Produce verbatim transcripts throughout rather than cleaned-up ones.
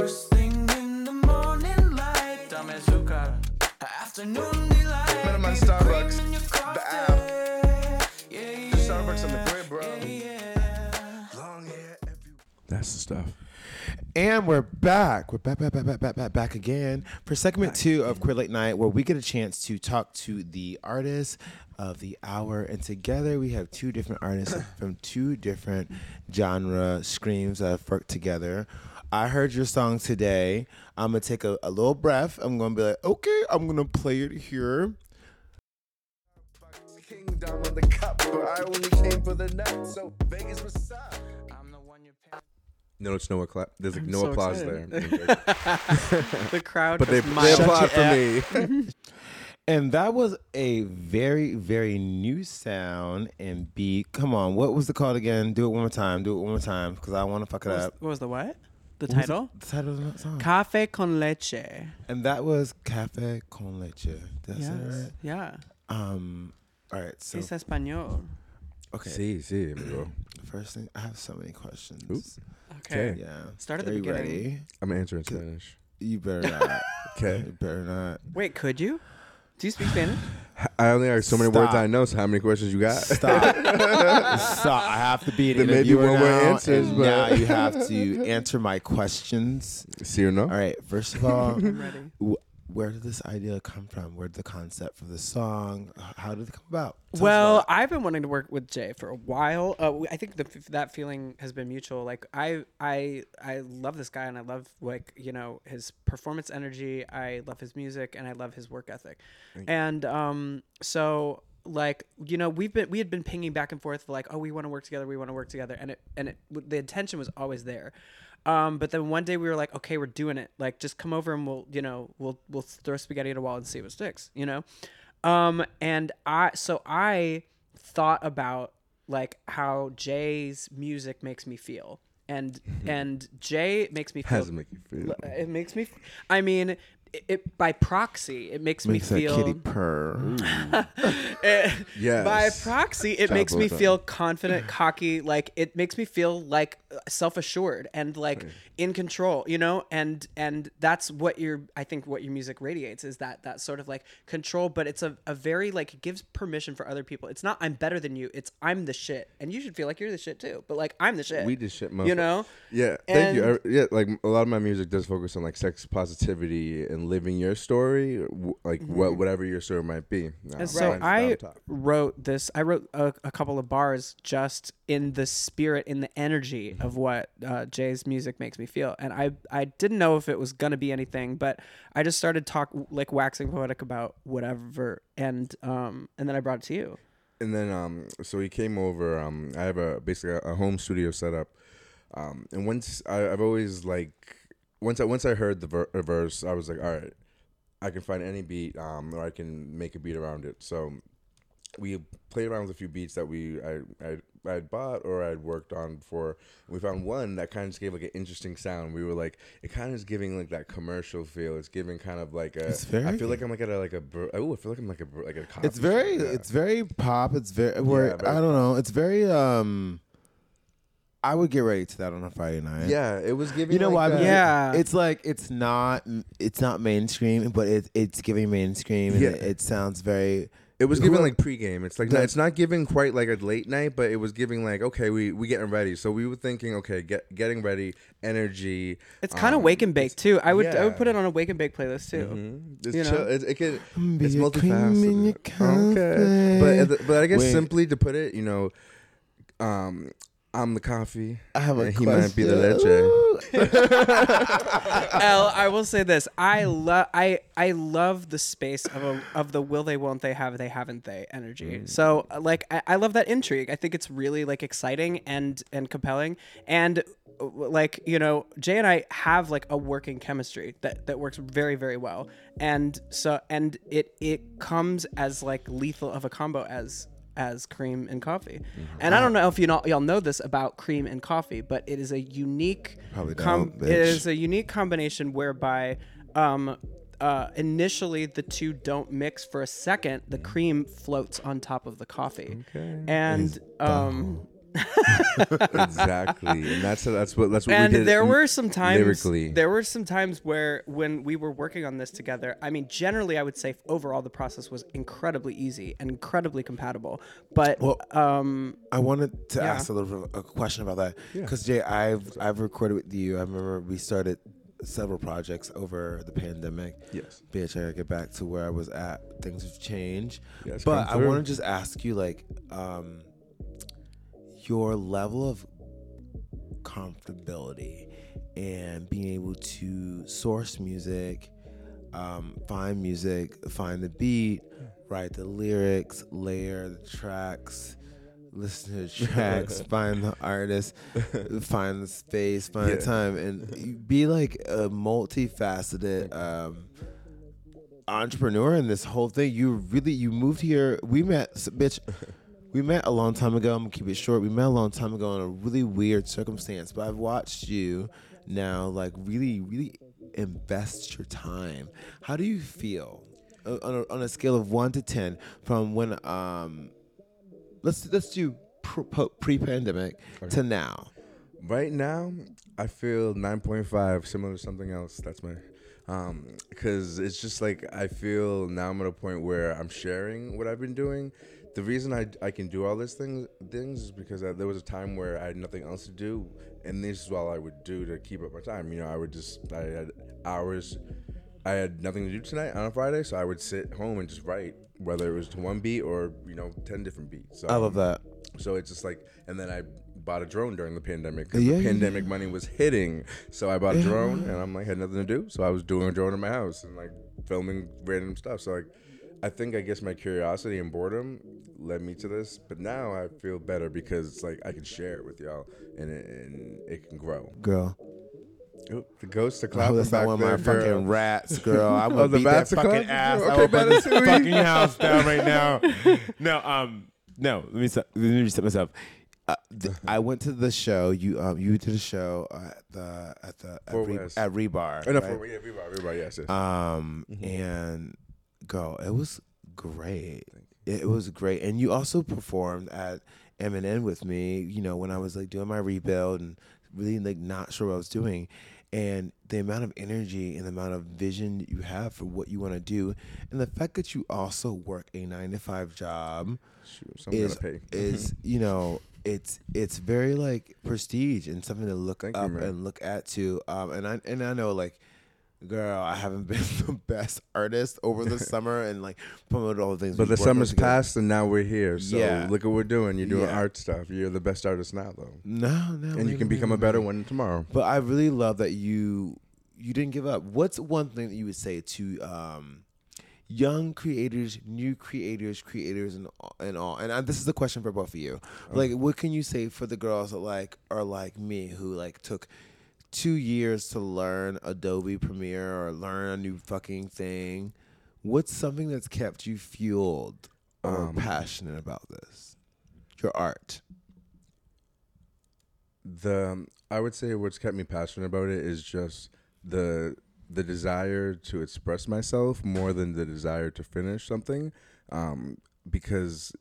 First thing in the morning light, dame azúcar, afternoon delight. Remember my Starbucks, the app, yeah, yeah, Starbucks on the grid, bro. Yeah, yeah. Long hair everywhere. That's the stuff. And we're back. We're back, back, back, back, back, back, back again for segment two of Queer Late Night, where we get a chance to talk to the artists of the hour. And together we have two different artists from two different genre screams that have worked together. I heard your song today. I'm going to take a, a little breath. I'm going to be like, okay, I'm going to play it here. Kingdom of the cup, but I only came for the night, so Vegas, what's up? I'm the one you're paying. No, it's no clap. There's like I'm no so applause excited. There. The crowd, but they, they applaud for me. And that was a very, very new sound and beat. Come on, what was the call again? Do it one more time. Do it one more time, because I want to fuck it what was, up. What was the what? The what title? The, the title of that song. Café con leche. And that was Café con leche. That's yes. it, right? Yeah. Um. All right. So. Es español. Okay. Sí, sí, amigo. First thing, I have so many questions. Oops. Okay. okay. Yeah. Start at Are the beginning. Ready? I'm answering Spanish. You better not. Okay. You better not. Wait, could you? Do you speak Spanish? I only have so many Stop. words I know, so how many questions you got? Stop. Stop. I have to be an there interviewer may be one now, more answers, but now you have to answer my questions. See or no? All right. First of all, I'm ready. W- Where did this idea come from? Where did the concept for the song? How did it come about? Tell well, I've been wanting to work with Jay for a while. Uh, I think the, that feeling has been mutual. Like I, I, I love this guy, and I love like you know his performance energy. I love his music, and I love his work ethic. And um, so like you know we've been we had been pinging back and forth like oh we want to work together we want to work together and it and it the intention was always there. Um, but then one day we were like, okay, we're doing it. Like, just come over and we'll, you know, we'll, we'll throw spaghetti at a wall and see what sticks, you know? Um, and I, so I thought about like how Jay's music makes me feel and, and Jay makes me feel, Has it, make you feel? it makes me, I mean, it, it by proxy, it makes, makes me feel kitty purr. it, yes. By proxy, it Job makes me done. feel confident, cocky. Like it makes me feel like self-assured and like right. in control, you know. And and that's what your I think what your music radiates is that that sort of like control. But it's a, a very like it gives permission for other people. It's not I'm better than you. It's I'm the shit, and you should feel like you're the shit too. But like I'm the shit. We the shit, motherfucker. You know. Yeah. And, thank you. I, yeah. Like a lot of my music does focus on like sex positivity and. Living your story, like mm-hmm. what whatever your story might be. No, and so right. I wrote this. I wrote a, a couple of bars just in the spirit, in the energy of what uh, Jay's music makes me feel. And I I didn't know if it was gonna be anything, but I just started talk like waxing poetic about whatever, and um and then I brought it to you. And then um so he came over. Um I have a basically a, a home studio set up. Um and once I, I've always like. Once I once I heard the ver- verse, I was like, all right, I can find any beat, um, or I can make a beat around it. So we played around with a few beats that we I I I'd bought or I'd worked on before. We found one that kind of just gave like an interesting sound. We were like, it kind of is giving like that commercial feel. It's giving kind of like a. It's very, I feel like I'm like at a like a. Oh, I feel like I'm like a like a. It's very. Show, yeah. It's very pop. It's very. Yeah, very I don't know. It's very. um I would get ready to that on a Friday night. Yeah, it was giving. You know like why? That. Yeah, it's like it's not it's not mainstream, but it it's giving mainstream. And yeah. it, it sounds very. It was giving like pregame. It's like, like it's not giving quite like a late night, but it was giving like okay, we we getting ready. So we were thinking, okay, get getting ready, energy. It's um, kind of wake and bake too. I would yeah. I would put it on a wake and bake playlist too. Mm-hmm. It's you chill, know? it, it could Be it's multifaceted. Okay, but but I guess Wait. simply to put it, you know, um. I'm the coffee. I have a and he question. might be the leche. L, I will say this. I love I, I love the space of a, of the will they won't they have they haven't they energy. Mm. So like I, I love that intrigue. I think it's really like exciting and and compelling. And like, you know, Jay and I have like a working chemistry that, that works very, very well. And so and it it comes as like lethal of a combo as as cream and coffee. And I don't know if you know, y'all know this about cream and coffee, but it is a unique com- it is a unique combination whereby um, uh, initially the two don't mix for a second. The cream floats on top of the coffee. Okay. And um, Exactly. And that's that's what that's what and we did. And there were some times lyrically. There were some times where when we were working on this together, I mean, generally I would say overall the process was incredibly easy and incredibly compatible. But well, um I wanted to yeah. ask a little bit of a question about that. Yeah. Cuz Jay, I've I've recorded with you. I remember we started several projects over the pandemic. Yes. Bitch, I gotta get back to where I was at. Things have changed. Yeah, but I want to just ask you like um your level of comfortability and being able to source music, um, find music, find the beat, yeah. write the lyrics, layer the tracks, listen to the tracks, find the artist, find the space, find yeah. the time, and be like a multifaceted um, entrepreneur in this whole thing. You really, you moved here. We met, bitch. We met a long time ago. I'm going to keep it short. We met a long time ago in a really weird circumstance, but I've watched you now like really, really invest your time. How do you feel uh, on, a, on a scale of one to ten from when, um, let's, let's do pre-pandemic okay. to now? Right now, I feel nine point five, similar to something else. That's my... Um, because it's just like I feel now I'm at a point where I'm sharing what I've been doing. The reason I, I can do all these things things is because I, there was a time where I had nothing else to do, and this is all I would do to keep up my time. You know, I would just I had hours, I had nothing to do tonight on a Friday, so I would sit home and just write, whether it was to one beat or you know ten different beats. So, I love that. So it's just like, and then I bought a drone during the pandemic because yeah, the pandemic yeah. money was hitting. So I bought yeah. a drone, and I'm like had nothing to do, so I was doing a drone in my house and like filming random stuff. So like. I think I guess my curiosity and boredom led me to this, but now I feel better because it's like I can share it with y'all and it, and it can grow. Girl, Oop, the ghosts are clapping. Oh, that's not one of my fucking rats, girl. I'm gonna oh, beat that fucking clapping? Ass. Okay, I would better put the fucking house down right now. No, um, no. Let me set, let me reset myself. Uh, th- I went to the show. You um, you did a show at the at the at, Re- at Rebar. Oh, no, right? for, yeah, Rebar, Rebar, yes, yes. Um, mm-hmm. and. Go. It was great. It was great. And you also performed at M and N with me, you know, when I was like doing my rebuild and really like not sure what I was doing. And the amount of energy and the amount of vision you have for what you want to do, and the fact that you also work a nine to five job sure, is, is you know, it's it's very like prestige and something to look Thank up you, and look at to. Um, and I and I know like girl, I haven't been the best artist over the summer and like promoted all the things. But the summer's passed and now we're here. So yeah. look at what we're doing. You're doing yeah. art stuff. You're the best artist now, though. No, no. And you can become a better one tomorrow. But I really love that you you didn't give up. What's one thing that you would say to um, young creators, new creators, creators, and all? And, all. and I, this is the question for both of you. Like, what can you say for the girls that like are like me who like took two years to learn Adobe Premiere or learn a new fucking thing? What's something that's kept you fueled or um, passionate about this? Your art. The I would say what's kept me passionate about it is just the the desire to express myself more than the desire to finish something, um, because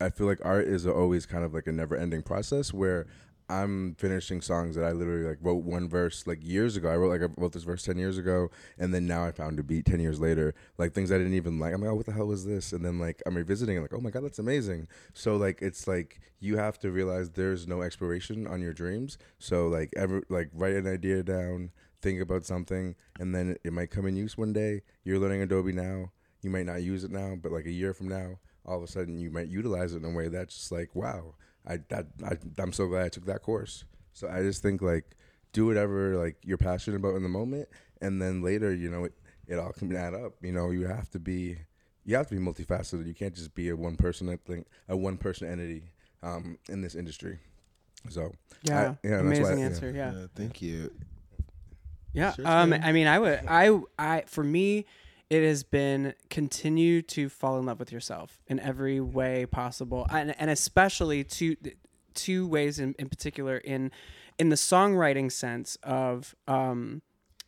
I feel like art is always kind of like a never-ending process where I'm finishing songs that I literally like wrote one verse like years ago. I wrote like I wrote this verse ten years ago, and then now I found a beat ten years later. Like things I didn't even like. I'm like, oh, what the hell was this? And then like I'm revisiting and like, oh my god, that's amazing. So like it's like you have to realize there's no expiration on your dreams. So like ever like write an idea down, think about something, and then it might come in use one day. You're learning Adobe now. You might not use it now, but like a year from now, all of a sudden you might utilize it in a way that's just like, wow. I, that, I, I'm so glad I took that course. So I just think, like, do whatever, like, you're passionate about in the moment, and then later, you know, it, it all can add up. You know, you have to be, you have to be multifaceted. You can't just be a one-person, I think, a one-person entity um, in this industry. So, yeah, I, yeah amazing that's why, answer, yeah. yeah. yeah. Thank you. Yeah, sure um, I mean, I would, I, I, for me, it has been continue to fall in love with yourself in every way possible, and and especially two two ways in, in particular in in the songwriting sense of um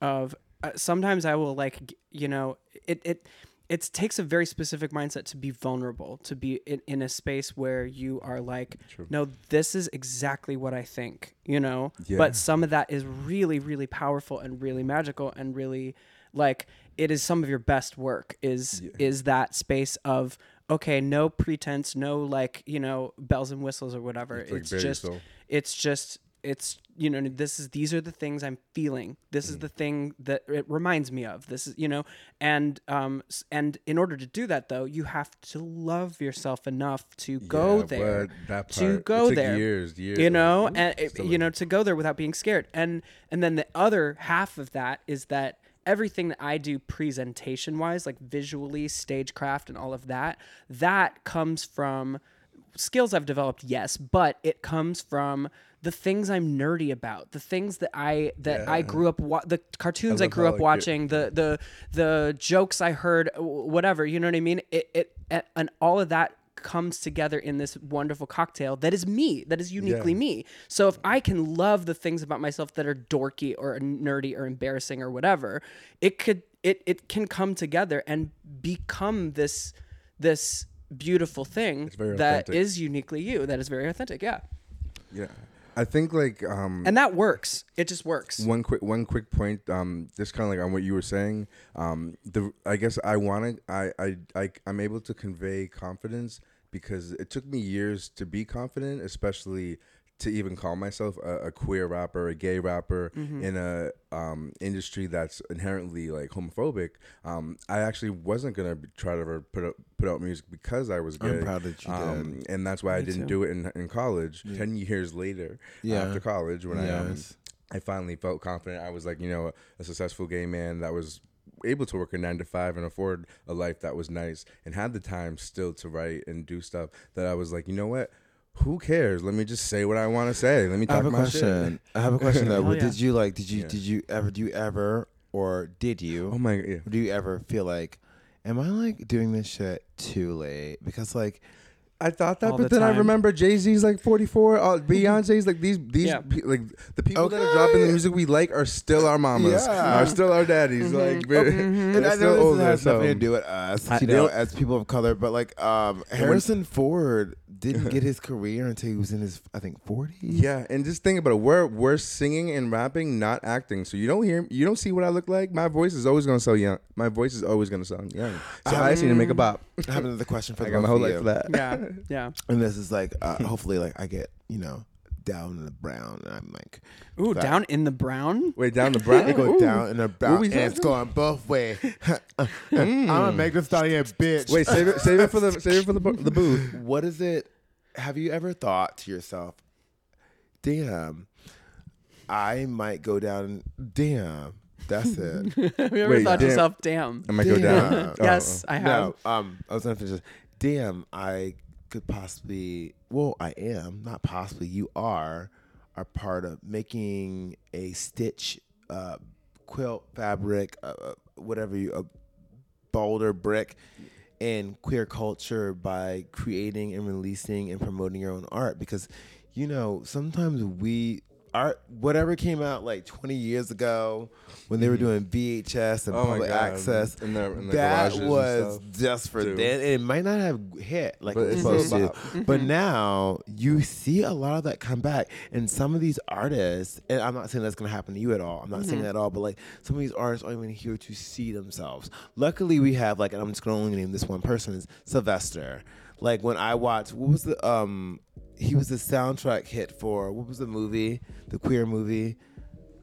of uh, sometimes I will like you know it it. it takes a very specific mindset to be vulnerable, to be in, in a space where you are like, True. no, this is exactly what I think, you know, yeah. but some of that is really, really powerful and really magical and really like it is some of your best work is, yeah. is that space of, okay, no pretense, no like, you know, bells and whistles or whatever. It's, it's like just, it's just, it's, you know, this is, these are the things I'm feeling. This mm. is the thing that it reminds me of. This is, you know, and, um, and in order to do that though, you have to love yourself enough to yeah, go there, that part, to go there, years, years, you know, like, and it, you know, to go there without being scared. And, and then the other half of that is that everything that I do presentation wise, like visually, stagecraft and all of that, that comes from skills I've developed, yes, but it comes from the things I'm nerdy about, the things that I that yeah. I grew up wa- the cartoons I, I grew up like watching, it. the the the jokes I heard, whatever, you know what I mean? It it and all of that comes together in this wonderful cocktail that is me, that is uniquely yeah. me. So if I can love the things about myself that are dorky or nerdy or embarrassing or whatever, it could it it can come together and become this this beautiful thing that is uniquely you, that is very authentic. Yeah. Yeah. I think like um and that works. It just works. One quick one quick point, um, just kinda like on what you were saying. Um the I guess I wanted I, I, I I'm able to convey confidence because it took me years to be confident, especially to even call myself a, a queer rapper, a gay rapper mm-hmm. in a um, industry that's inherently like homophobic. Um, I actually wasn't gonna try to put up, put out music because I was gay. I'm proud that you um, did, and that's why Me I didn't too. do it in, in college. Yeah. Ten years later, yeah. after college, when yes. I um, I finally felt confident, I was like, you know, a, a successful gay man that was able to work a nine to five and afford a life that was nice, and had the time still to write and do stuff that I was like, you know what. Who cares? Let me just say what I want to say. Let me talk my shit. I have a question though. Well, yeah. Did you like? Did you? Yeah. Did you ever? Do you ever? Or did you? Oh my! Yeah. Do you ever feel like, am I like doing this shit too late? Because like, I thought that, but then time. I remember Jay-Z's like forty-four, uh, Beyonce's like these these yeah. pe- like the people okay. that are dropping the music we like are still our mamas, yeah. are still our daddies, mm-hmm. like very, mm-hmm. and I know this older, has so. nothing to do with us, I you know, as people of color. But like um, Harrison when, Ford didn't get his career until he was in his I think forties. Yeah, and just think about it, we're we're singing and rapping, not acting. So you don't hear, you don't see what I look like. My voice is always gonna sound young. My voice is always gonna sound young. So um, I just need to make a bop. I have another question for I the got my whole life for that. Yeah. Yeah, and this is like uh, hopefully like I get you know down in the brown and I'm like ooh fat. Down in the brown wait down the brown it goes ooh. Down in the brown and it's going both ways. mm. I'm gonna make this out of here, bitch. Wait, save it save it for the save it for the, the booth. What is it? Have you ever thought to yourself, damn, I might go down, damn, that's it. Have you ever wait, thought to yourself, damn, I might damn. go down? Yes, oh. I have. No, um I was gonna finish this. Damn, I could possibly, well, I am, not possibly, you are, are part of making a stitch, uh, quilt fabric, uh, whatever you, a boulder brick in queer culture by creating and releasing and promoting your own art. Because, you know, sometimes we, art, whatever came out like twenty years ago when they were doing V H S and oh public access, in the, in the that was just for Dude. then. It might not have hit like but it was supposed to. Mm-hmm. But now you see a lot of that come back. And some of these artists, and I'm not saying that's going to happen to you at all. I'm not mm-hmm. saying that at all. But like some of these artists aren't even here to see themselves. Luckily we have like, and I'm just going to only name this one person, is Sylvester. Like when I watched, what was the, um, he was the soundtrack hit for what was the movie, the queer movie?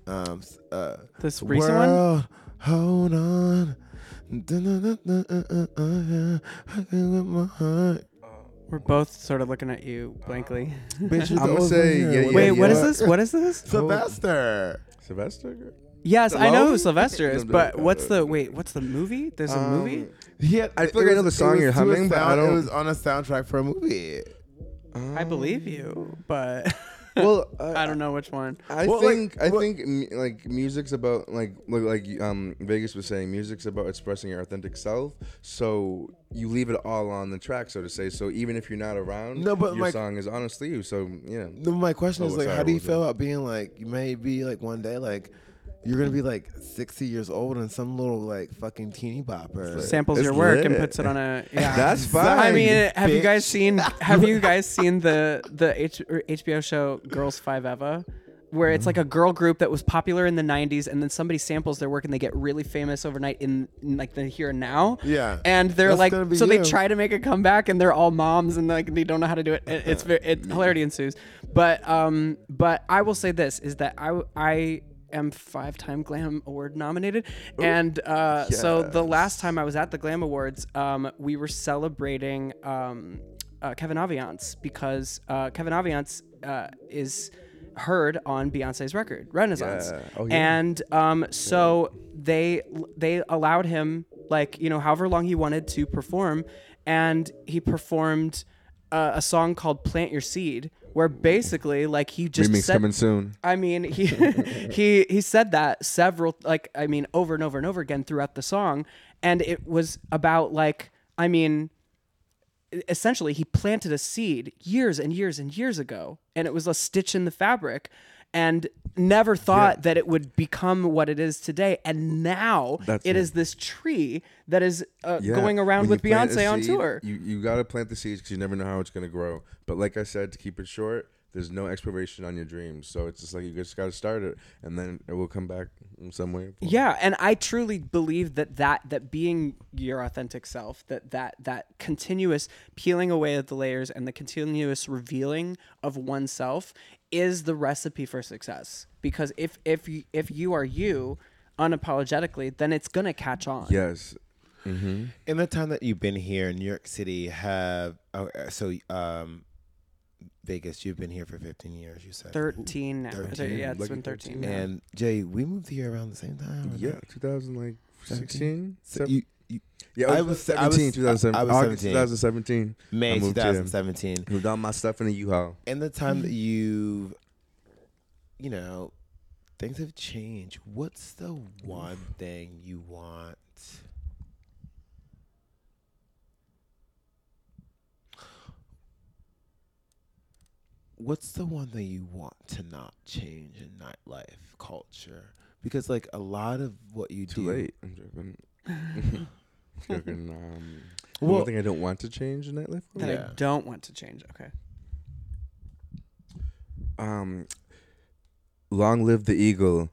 Um, uh, this recent world, one. Hold on. We're both sort of looking at you blankly. Uh, bitch, I'm gonna say. Yeah, yeah, Wait, yeah. what is this? What is this? Sylvester. Sylvester. Yes, Hello? I know who Sylvester is, but what's the wait? What's the movie? There's a um, movie. Yeah, I feel like I know the song you're humming, but I don't. It was on a soundtrack for a movie. Um, I believe you, but well, uh, I don't know which one. I well, think like, I well, think m- like music's about like like um Vegas was saying, music's about expressing your authentic self. So you leave it all on the track, so to say. So even if you're not around, no, but your like, song is honestly you. So yeah. No, my question oh, is like, sorry, how do you feel about being like maybe like one day like You're going to be like sixty years old and some little like fucking teeny bopper samples it's your work lit. And puts it on a yeah. That's fine. I mean, have bitch. you guys seen have you guys seen the the H- HBO show Girls Five Eva? Where it's like a girl group that was popular in the nineties, and then somebody samples their work and they get really famous overnight in, in like the here and now. Yeah. And they're like, so you. they try to make a comeback, and they're all moms, and like they don't know how to do it. it it's it hilarity ensues. But um, but I will say this is that I I am five time Glam Award nominated, Ooh. and uh, yes. so the last time I was at the Glam Awards, um, we were celebrating um, uh, Kevin Aviance because uh, Kevin Aviance uh, is. heard on Beyonce's record Renaissance yeah. Oh, yeah. and um so yeah. they they allowed him, like, you know, however long he wanted to perform, and he performed uh, a song called Plant Your Seed, where basically like he just Remix said, coming soon. I mean he he he said that several like I mean over and over and over again throughout the song, and it was about like I mean essentially he planted a seed years and years and years ago, and it was a stitch in the fabric, and never thought yeah. that it would become what it is today. And now That's it right. is this tree that is uh, yeah. going around when with Beyonce on seed, tour. You you got to plant the seeds because you never know how it's going to grow. But like I said, to keep it short, there's no expiration on your dreams. So it's just like you just got to start it, and then it will come back in some way. Yeah, and I truly believe that that, that being your authentic self, that, that that continuous peeling away of the layers and the continuous revealing of oneself is the recipe for success. Because if if you, if you are you unapologetically, then it's going to catch on. Yes. Mm-hmm. In the time that you've been here in New York City, have... Oh, so... um. Vegas, you've been here for fifteen years, you said. thirteen now. thirteen Yeah, it's like been thirteen now. And Jay, we moved here around the same time. Yeah, two thousand sixteen So you, you, yeah, I was, I was seventeen two thousand seventeen I was August seventeen twenty seventeen May moved twenty seventeen Here. Moved all my stuff in a U-Haul. In the time mm-hmm. that you've, you know, things have changed. What's the one thing you want? What's the one thing you want to not change in nightlife culture? Because like a lot of what you Too do. Too late. I'm joking. I'm joking. Um, well, one thing I don't want to change in nightlife culture. That yeah. I don't want to change. Okay. Um, long live the Eagle.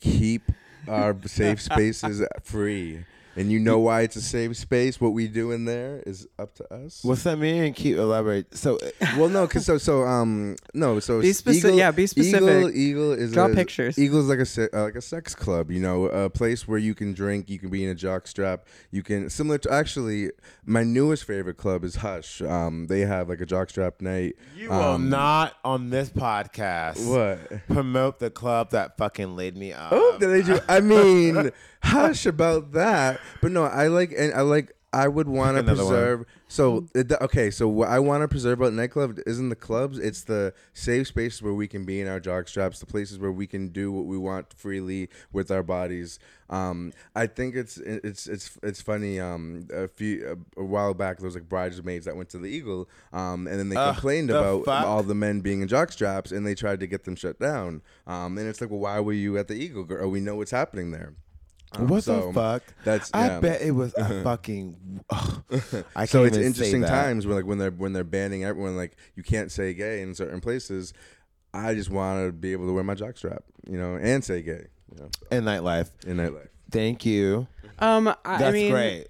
Keep our safe spaces free. And you know why it's a safe space? What we do in there is up to us. What's that mean? Keep elaborate. So, well, no, cause so so um no so be specific. Eagle, yeah, be specific. Eagle, Eagle is draw a, pictures. Eagle is like a se- uh, like a sex club, you know, a place where you can drink, you can be in a jockstrap, you can similar to actually my newest favorite club is Hush. Um, they have like a jockstrap night. You um, will not on this podcast. What promote the club that fucking laid me up? Oh, did they do? I mean, Hush about that. But no, I like, and I like, I would want to preserve. One. So, okay, so what I want to preserve about nightclub isn't the clubs. It's the safe spaces where we can be in our jockstraps, the places where we can do what we want freely with our bodies. Um, I think it's it's it's it's funny. Um, a few a while back, there was like bridesmaids that went to the Eagle, um, and then they uh, complained the about fuck? all the men being in jockstraps, and they tried to get them shut down. Um, and it's like, well, why were you at the Eagle, girl? We know what's happening there. Um, what so the fuck? That's, yeah. I bet it was a fucking. Oh, I so it's interesting times when, like, when they're when they're banning everyone, like you can't say gay in certain places. I just want to be able to wear my jockstrap, you know, and say gay. You know, so. In nightlife, in nightlife. Thank you. Um, I, that's I mean, great.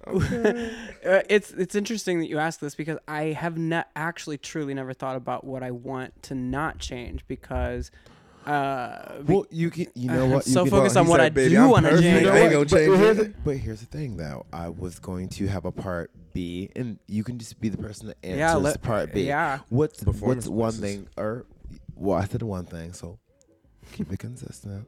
it's it's interesting that you ask this because I have not actually truly never thought about what I want to not change because. Uh, well, you can, you know I'm what? You so focused on what like, I baby, do want to change. You know but, here's the, but here's the thing, though. I was going to have a part B, and you can just be the person that answers yeah, let, part B. Yeah. What's what's one thing? Or well, I said one thing, so keep it consistent.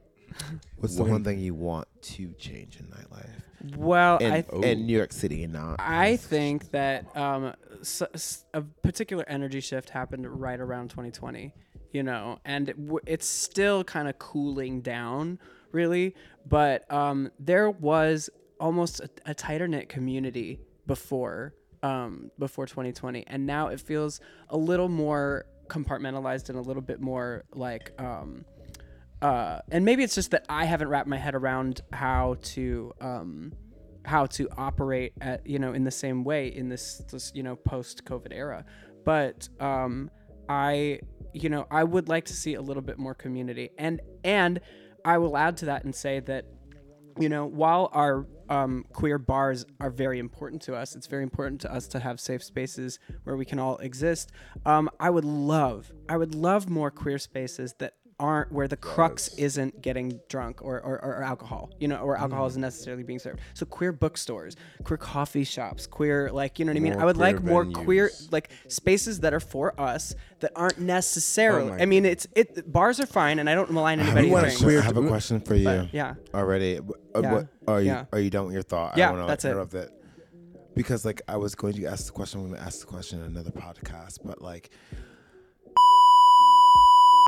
What's the one thing you want to change in nightlife? Well, in, I th- in New York City, and not. I think that um, so, a particular energy shift happened right around twenty twenty You know, and it w- it's still kind of cooling down, really. But um, there was almost a, a tighter knit community before um, before twenty twenty and now it feels a little more compartmentalized and a little bit more like um, uh, and maybe it's just that I haven't wrapped my head around how to um, how to operate at, you know, in the same way in this, this you know, post-COVID era. But um, I, you know, I would like to see a little bit more community. And and I will add to that and say that, you know, while our um, queer bars are very important to us, it's very important to us to have safe spaces where we can all exist. Um, I would love, I would love more queer spaces that aren't where the crux yes. isn't getting drunk or, or, or alcohol, you know, or alcohol mm. isn't necessarily being served. So queer bookstores, queer coffee shops, queer, like, you know what more I mean? I would like more venues. Queer, like spaces that are for us that aren't necessarily, oh I mean, God. it's, it bars are fine and I don't malign anybody. I queer have a question for you but, yeah. already. Uh, yeah. What, are you, yeah. are you done with your thought? Yeah, I don't know, that's like, it. That. Because like, I was going to ask the question, I'm going to ask the question in another podcast, but like,